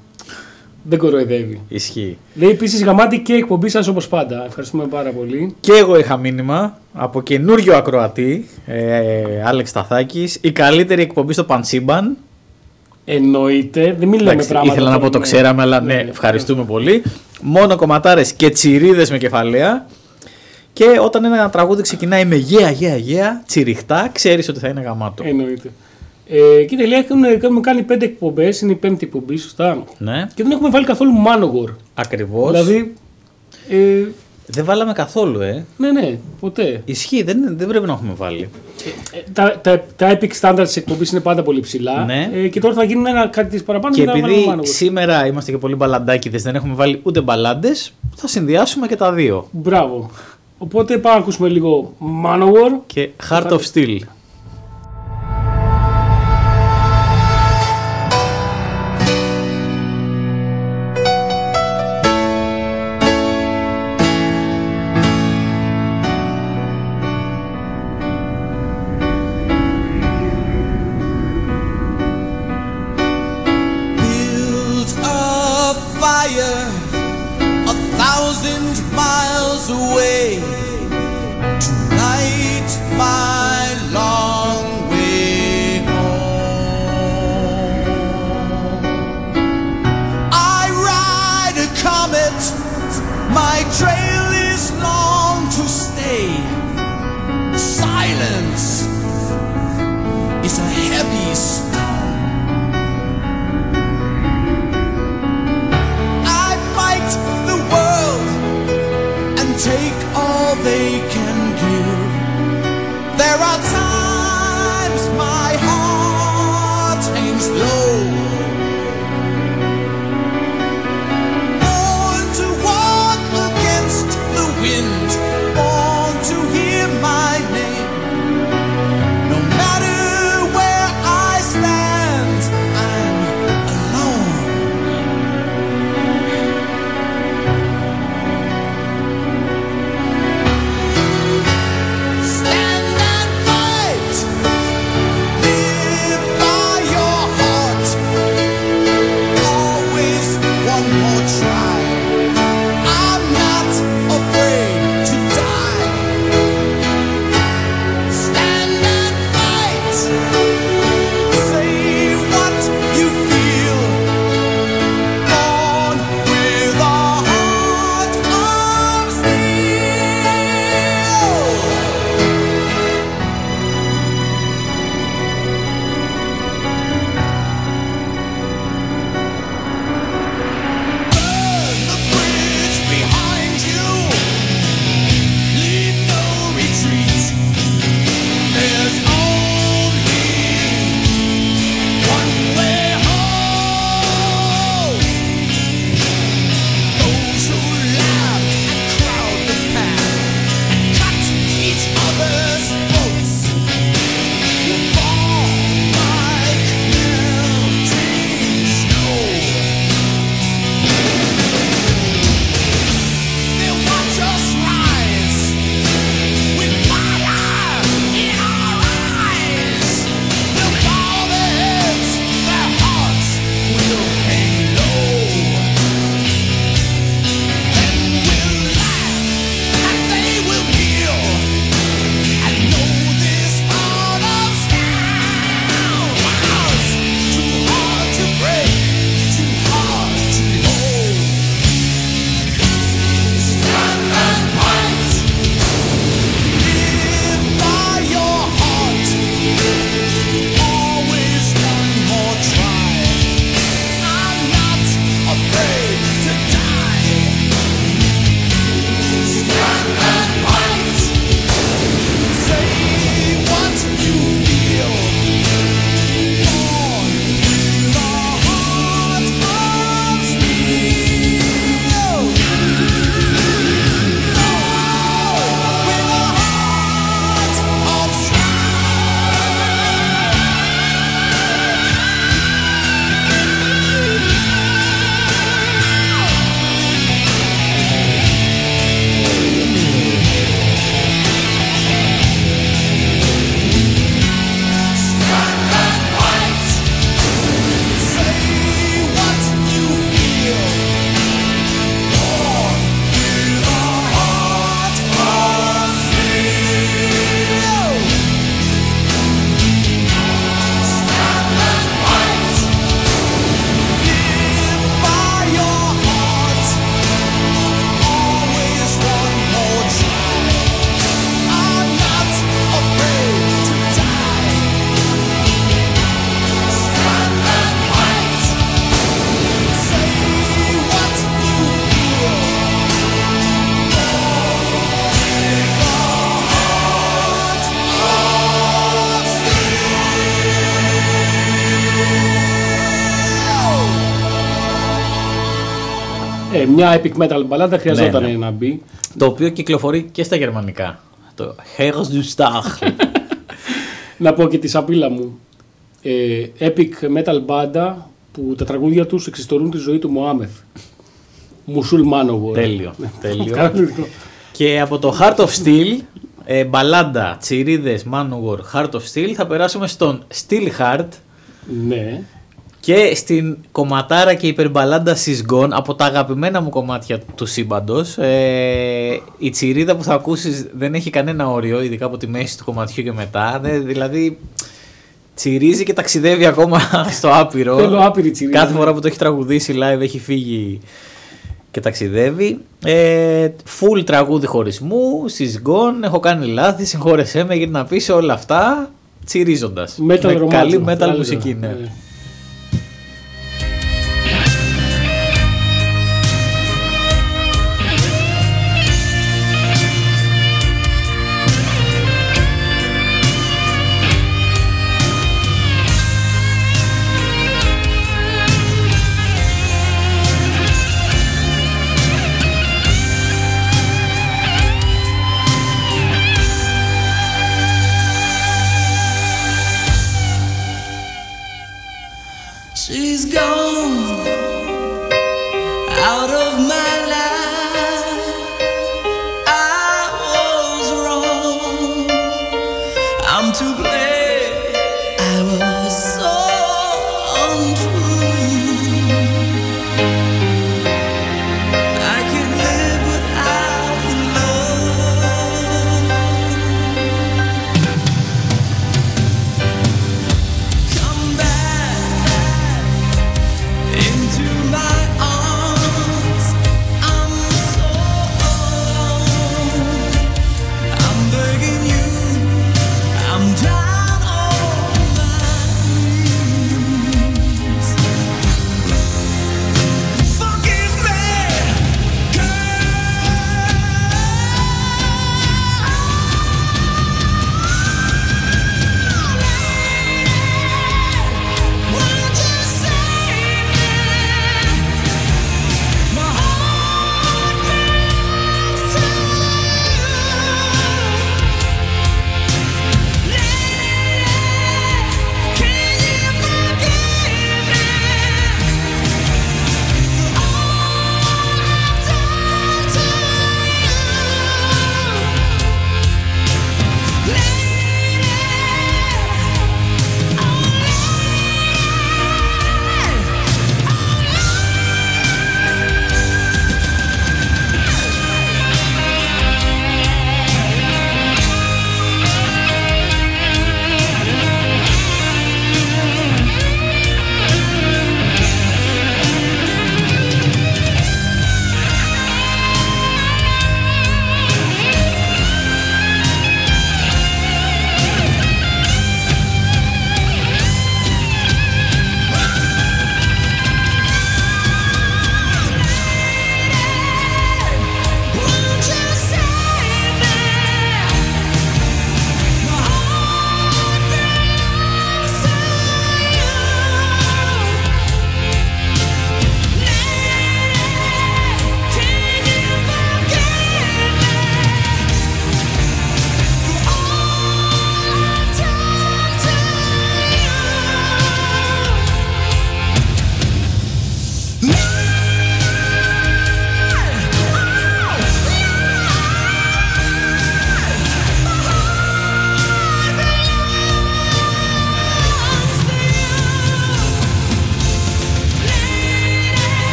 Δεν κοροϊδεύει. Ισχύει. Λέει επίσης γαμάτη και η εκπομπή σας όπως πάντα. Ευχαριστούμε πάρα πολύ. Και εγώ είχα μήνυμα από καινούριο ακροατή, ε, Άλεξ Ταθάκης. Η καλύτερη εκπομπή στο Παντσίμπαν. Εννοείται. Δεν μιλάμε εντάξει, πράγματα. Ήθελα να πω το ναι. ξέραμε, αλλά ναι, ναι ευχαριστούμε ναι. πολύ. Μόνο κομματάρες και τσιρίδες με κεφαλαία. Και όταν ένα τραγούδι ξεκινάει με γεια, γεια, γεια, τσιριχτά, ξέρεις ότι θα είναι γαμάτο. Εννοείται. Ε, κύριε Ηλία, έχουμε κάνει πέντε εκπομπές, είναι η πέμπτη εκπομπή, σωστά. Ναι. Και δεν έχουμε βάλει καθόλου Μάνογορ. Ακριβώς. Δηλαδή. Ε, δεν βάλαμε καθόλου, ε. Ναι, ναι, ποτέ. Ισχύει, δεν, δεν πρέπει να έχουμε βάλει. Ε, τα, τα, τα epic standards της εκπομπής είναι πάντα πολύ ψηλά. Ναι. Ε, και τώρα θα γίνουν ένα, κάτι της παραπάνω και θα βάλουμε Μάνογορ. Επειδή σήμερα είμαστε και πολλοί μπαλαντάκηδες, δεν έχουμε βάλει ούτε μπαλάντες, θα συνδυάσουμε και τα δύο. Μπράβο. Οπότε πάμε να ακούσουμε λίγο Manowar και Heart of Steel. Stand and fight. Live by your heart. Ε, μια epic metal μπαλάντα χρειαζόταν ναι, ναι. να μπει. Το οποίο κυκλοφορεί και στα γερμανικά. Το Heroes du Stach. Να πω και τη σαπίλα μου. Ε, epic metal μπάντα που τα τραγούδια τους εξιστορούν τη ζωή του Μωάμεθ. Μουσουλμάνο. Τέλειο. τέλειο. Και από το Heart of Steel, ε, μπαλάντα, τσιρίδες, Μανόουαρ, Heart of Steel, θα περάσουμε στον Steel Heart. Ναι. Και στην κομματάρα και υπερμπαλάντα She's Gone, από τα αγαπημένα μου κομμάτια του σύμπαντος. Ε, η τσιρίδα που θα ακούσεις δεν έχει κανένα όριο, ειδικά από τη μέση του κομματιού και μετά. Δε, δηλαδή τσιρίζει και ταξιδεύει ακόμα στο άπειρο. Θέλω άπειρη τσιρίδα. Κάθε φορά που το έχει τραγουδήσει live έχει φύγει και ταξιδεύει. Ε, full τραγούδι χωρισμού, She's Gone, έχω κάνει λάθη, συγχώρεσέ με, γύρνα πίσω, όλα αυτά τσιρίζοντας. Metal με καλή metal μουσική, ναι. Yeah.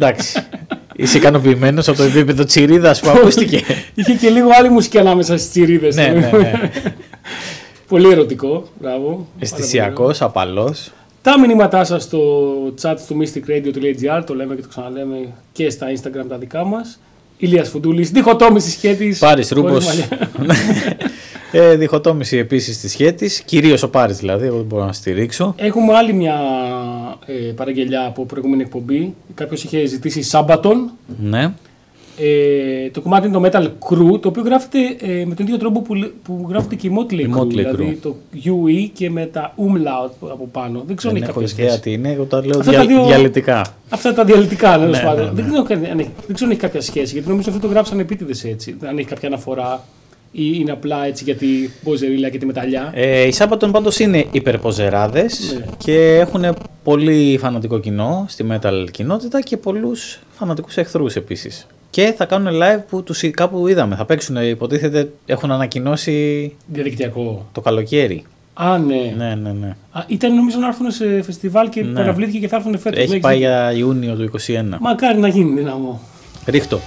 Εντάξει. Είσαι ικανοποιημένος από το επίπεδο τσιρίδας που ακούστηκε. Είχε και λίγο άλλη μουσική ανάμεσα στις τσιρίδες. Ναι, ναι, ναι. Πολύ ερωτικό. Μπράβο. Αισθησιακός, απαλός. Τα μηνύματά σας στο chat του mystic radio dot gr, το λέμε και το ξαναλέμε και στα Instagram τα δικά μας. Ηλίας Φουντούλης, διχοτόμηση σχέτης. Πάρις Ρούπος. Ε, διχοτόμηση επίσης της σχέτης, κυρίως ο Πάρης δηλαδή, εγώ δεν μπορώ να στηρίξω. Έχουμε άλλη μια ε, παραγγελιά από προηγούμενη εκπομπή. Κάποιος είχε ζητήσει Σάμπατον. Ναι. Ε, το κομμάτι είναι το Mötley Crüe, το οποίο γράφεται ε, με τον ίδιο τρόπο που, που γράφεται και η Mötley Crüe, δηλαδή το γιου ι και με τα umlaut από πάνω. Δεν ξέρω, δεν έχω ιδέα τι είναι, εγώ τα λέω δια, τα δύο, διαλυτικά. Αυτά τα διαλυτικά, ναι, ναι, ναι, ναι. Δεν, ξέρω, αν, δεν ξέρω αν έχει κάποια σχέση, γιατί νομίζω αυτό το γράψαν επίτηδες έτσι, αν έχει κάποια αναφορά ή είναι απλά έτσι για τη μποζερίλα και τη μεταλλιά. Ε, οι Σάμπατον πάντως είναι υπερποζεράδες, ναι, και έχουν πολύ φανατικό κοινό στη metal κοινότητα και πολλούς φανατικούς εχθρούς επίσης. Και θα κάνουν live που τους κάπου είδαμε. Θα παίξουν, υποτίθεται, έχουν ανακοινώσει. Διαδικτυακό. Το καλοκαίρι. Α, ναι. Ναι, ναι, ναι. Α, ήταν νομίζω να έρθουν σε φεστιβάλ και ναι, παραβλήθηκε και θα έρθουν φέτος. Έχει πάει για Ιούνιο του είκοσι ένα. Μακάρι να γίνει, δυναμό. Ρίχτω.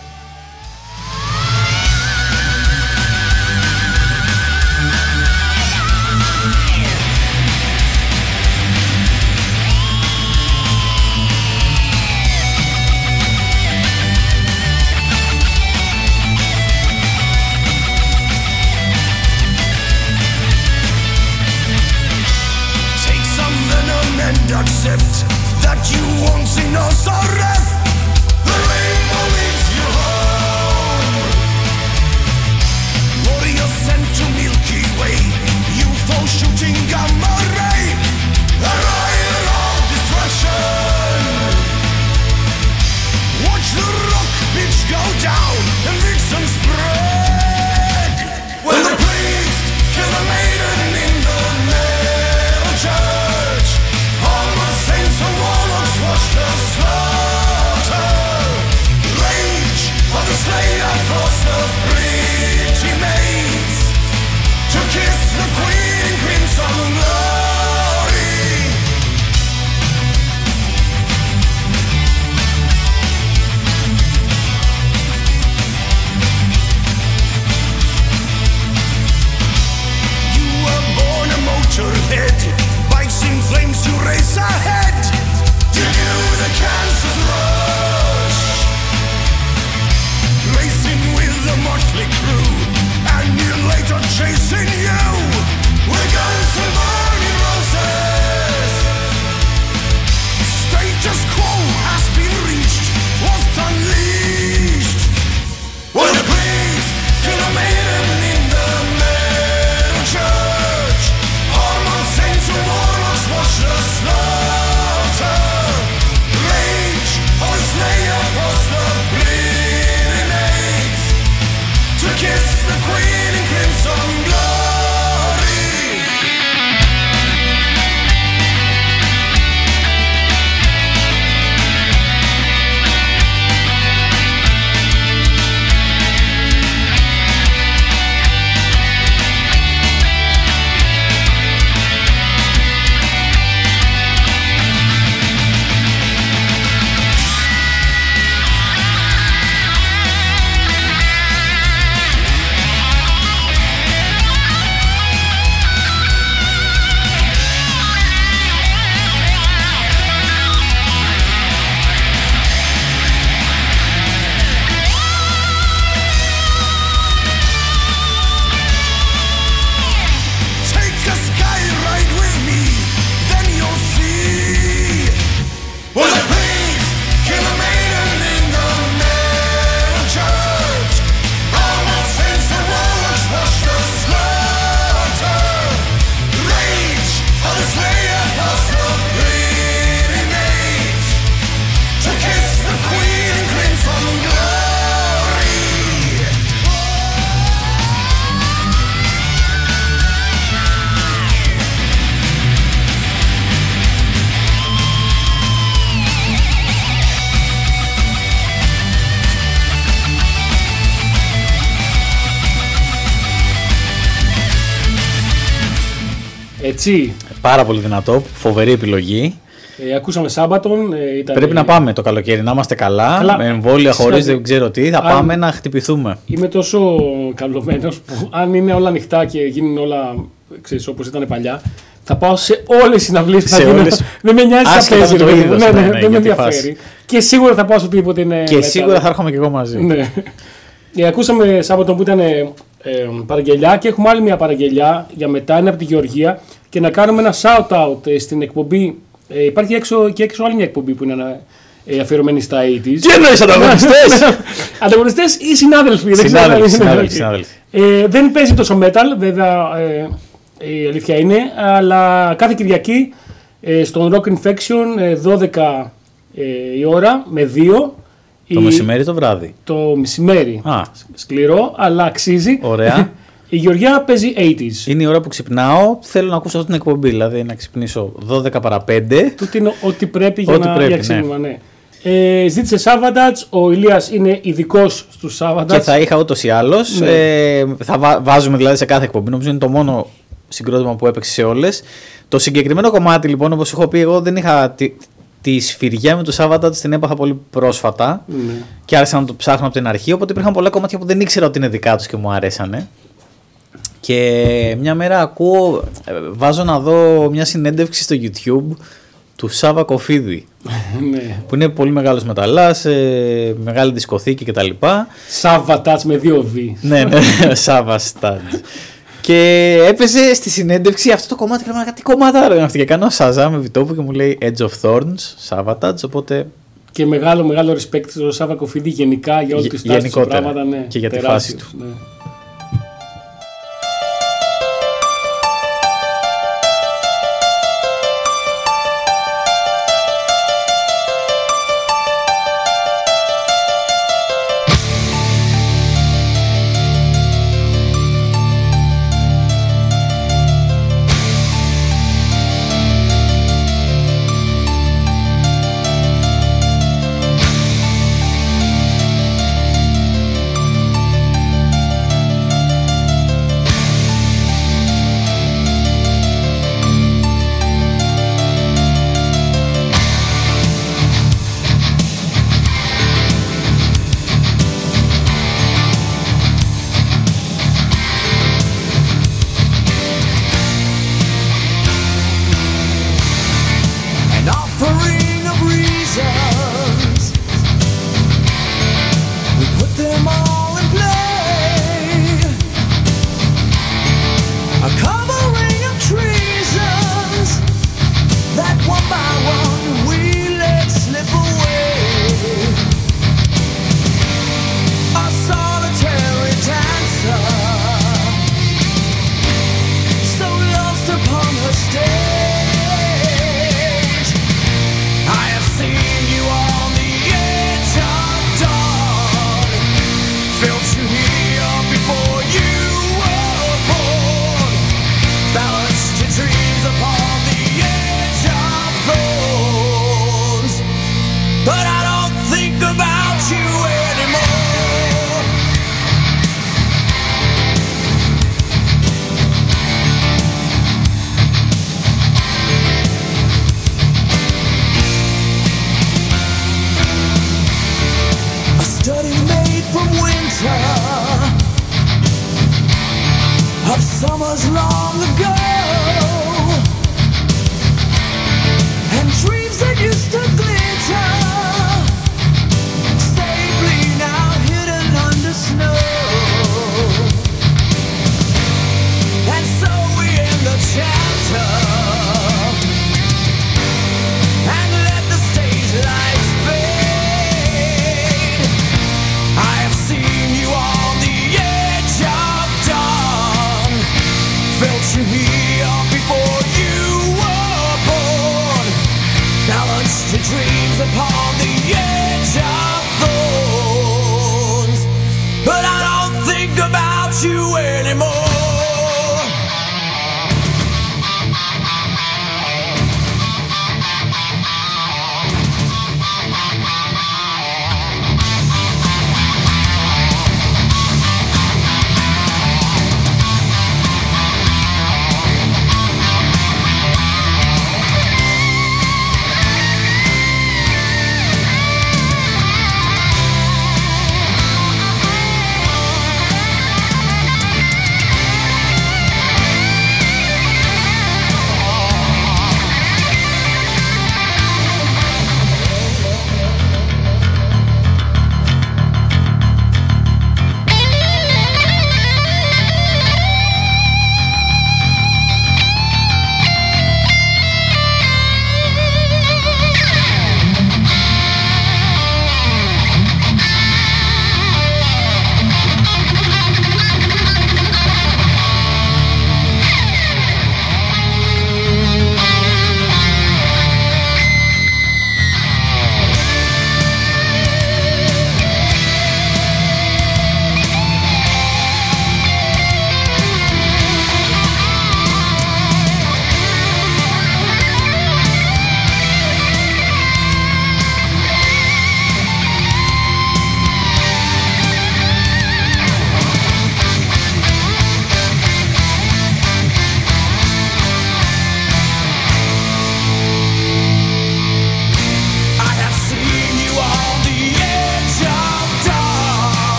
Accept that you once in us are ref. The rainbow is your home. Warriors sent to Milky Way. U F O shooting gamma ray. A riot of destruction. Watch the rock bitch go down and Vixen spread. When the plagues kill a maiden in the metal church. The slaughter, rage of the slayer forced the pretty maids to kiss the queen in crimson glory. You were born a motorhead, bikes in flames to race ahead. You knew the cancer's rush, racing with the Mötley Crüe, and you later chasing you. We're guns and burning roses. Status quo has been reached, was unleashed. Will you please kill a maiden in the metal church? Hormone saints and warlocks watch the slaughter. Έτσι. Πάρα πολύ δυνατό, φοβερή επιλογή. Ε, ακούσαμε Σάμπατον. Ε, ήταν... Πρέπει να πάμε το καλοκαίρι, να είμαστε καλά. καλά. Με εμβόλια χωρίς, δεν ξέρω τι. Θα αν... πάμε να χτυπηθούμε. Είμαι τόσο καλωμένος που αν είναι όλα ανοιχτά και γίνουν όλα, ξέρεις, όπως ήταν παλιά, θα πάω σε όλες τις συναυλίες που θα γίνουν. Όλες... Δεν με νοιάζει να παίζει. Ναι, ναι, ναι, ναι, ναι, δεν με ενδιαφέρει. Και σίγουρα θα πάω σε οτιδήποτε είναι. Και μετά, σίγουρα θα έρχομαι και εγώ μαζί. Ναι. Ε, ακούσαμε Σάμπατον που ήταν ε, ε, παραγγελιά και έχουμε άλλη μια παραγγελιά για μετά. Είναι από τη Γεωργία. Και να κάνουμε ένα shout-out ε, στην εκπομπή. Ε, υπάρχει έξω, και έξω άλλη μια εκπομπή που είναι ε, αφιερωμένη στα ογδόντα. Τι εννοείς ανταγωνιστές! Ανταγωνιστές ή συνάδελφοι. Συνάδελφοι, συνάδελφοι, συνάδελφοι. Ε, δεν παίζει τόσο metal, βέβαια ε, η αλήθεια είναι, αλλά κάθε Κυριακή ε, στον Rock Infection ε, δώδεκα ε, η ώρα με δύο. Το η, μεσημέρι το βράδυ. Το μεσημέρι. Α. Σκληρό, αλλά αξίζει. Ωραία. Η Γεωργιά παίζει ογδόντα. Είναι η ώρα που ξυπνάω. Θέλω να ακούσω αυτή την εκπομπή. Δηλαδή να ξυπνήσω δώδεκα παρά πέντε. Τούτη είναι ό,τι πρέπει για ό,τι να πρέπει, για ξύπνημα, ναι. ναι. Ε, ζήτησε Savatage. Ο Ηλίας είναι ειδικός στους Savatage. Και θα είχα ούτως ή άλλως. Ναι. Ε, θα βά- βάζουμε δηλαδή σε κάθε εκπομπή. Νομίζω είναι το μόνο συγκρότημα που έπαιξε σε όλες. Το συγκεκριμένο κομμάτι λοιπόν, όπως έχω πει, εγώ δεν είχα. Τη, τη σφυριά με το Savatage την έπαθα πολύ πρόσφατα. Ναι. Και άρχισα να το ψάχνω από την αρχή. Οπότε υπήρχαν πολλά κομμάτια που δεν ήξερα ότι είναι δικά τους και μου αρέσανε. Και μια μέρα ακούω, βάζω να δω μια συνέντευξη στο YouTube του Σάββα Κοφίδη, που είναι πολύ μεγάλος μεταλλάς, μεγάλη δισκοθήκη κτλ. Savatage με δύο V. Ναι, ναι, Savatage. Και έπαιζε στη συνέντευξη αυτό το κομμάτι, και λέω, τι κομμάτι είναι αυτή, και κάνω σαζά με βιτόπου και μου λέει Edge of Thorns, Savatage, οπότε... Και μεγάλο μεγάλο respect στο Σάββα Κοφίδη γενικά για όλη τη στάση του πράγματα, ναι, και για τη φάση του. Ναι.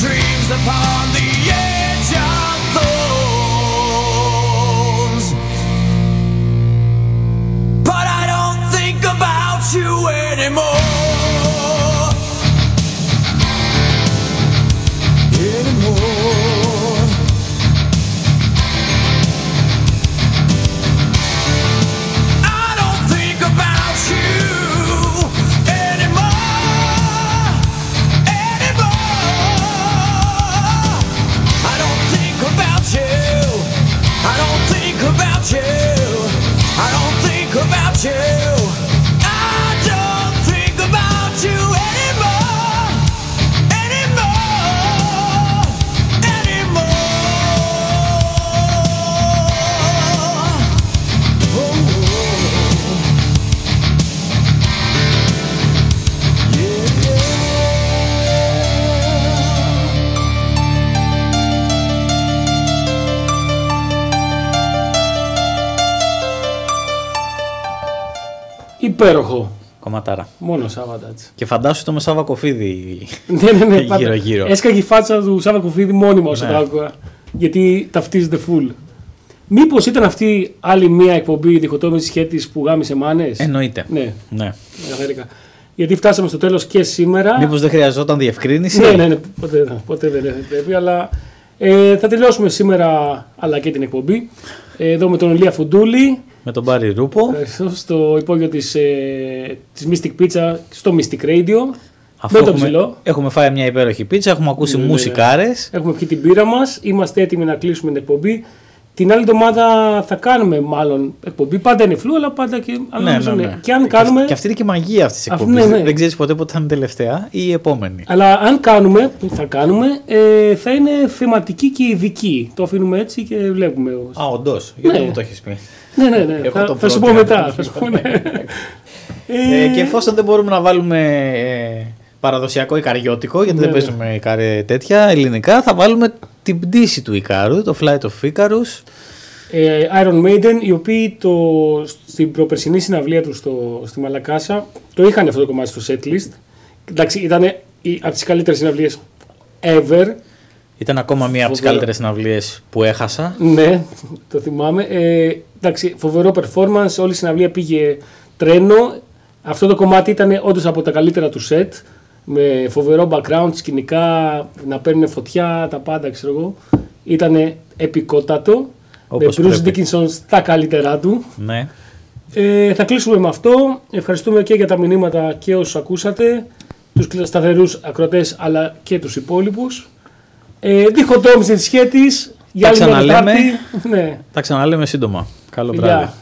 dreams upon the edge of thorns. But I don't think about you anymore. Anymore. I don't think about you. You. I don't think about you. I don't think about you anymore, anymore, anymore. Oh, υπέροχο. Κομματάρα. Μόνο Savatage. Και φαντάσου το με Σάββα Κοφίδη. Ναι, ναι, ναι. Γύρω-γύρω. Έσκαγε η φάτσα του Σάββα Κοφίδη μόνιμα όσο το άκουγα. Γιατί ταυτίζεται full. Μήπως ήταν αυτή άλλη μία εκπομπή διχοτόμησης σχέτης που γάμισε μάνες. Εννοείται. Ναι. Ναι. Γιατί φτάσαμε στο τέλος και σήμερα. Μήπως δεν χρειαζόταν διευκρίνηση. Ναι, ναι, ναι. Ποτέ δεν πρέπει, αλλά. Ε, θα τελειώσουμε σήμερα αλλά και την εκπομπή. Ε, εδώ με τον Ηλία Φουντούλη. Με τον Πάρι Ρούπο. Στο υπόγειο της, ε, της Mystic Pizza, στο Mystic Radio. Αφού με το έχουμε, ψηλό. Έχουμε φάει μια υπέροχη πίτσα, έχουμε ακούσει ναι, μουσικάρες. Έχουμε πιει την πύρα μας, είμαστε έτοιμοι να κλείσουμε την εκπομπή. Την άλλη εβδομάδα θα κάνουμε μάλλον εκπομπή. Πάντα είναι φλού, αλλά πάντα και. Αλλά ναι, ναι, ναι. Και, αν κάνουμε... και αυτή είναι και η μαγεία αυτή τη εκπομπή. Ναι, ναι. Δεν ξέρεις ποτέ πότε θα είναι τελευταία ή η επόμενη. Αλλά αν κάνουμε, που θα κάνουμε, ε, θα είναι θεματική και ειδική. Το αφήνουμε έτσι και βλέπουμε. Α, όντως. Γιατί ναι. Μου το έχεις πει. Ναι, ναι, ναι. Θα, θα σου πω μετά. Θα σου πω, ναι. ε, και εφόσον δεν μπορούμε να βάλουμε ε, παραδοσιακό ικαριώτικο, γιατί ναι, δεν παίζουμε ικάρε τέτοια ελληνικά, θα βάλουμε την πτήση του Ικάρου, το Flight of Icarus. Ε, Iron Maiden, οι οποίοι το, στην προπερσινή συναυλία τους στο, στη Μαλακάσα το είχαν αυτό το κομμάτι στο setlist. Εντάξει, ήταν από τις καλύτερες συναυλίες ever. Ήταν ακόμα μία από τις καλύτερες συναυλίες που έχασα. Ναι, το θυμάμαι. Ε, εντάξει, φοβερό performance, όλη η συναυλία πήγε τρένο. Αυτό το κομμάτι ήταν όντως από τα καλύτερα του set. Με φοβερό background, σκηνικά, να παίρνουν φωτιά, τα πάντα ξέρω εγώ. Ήτανε επικότατο. Όπως με Bruce Dickinson στα καλύτερά του. Ναι. Ε, θα κλείσουμε με αυτό. Ευχαριστούμε και για τα μηνύματα και όσους ακούσατε. Τους σταθερούς ακροατές αλλά και τους υπόλοιπους. Ε, διχοτόμηση της σχέτης. Για άλλη μια Τετάρτη. Τα ξαναλέμε σύντομα. Καλό βράδυ.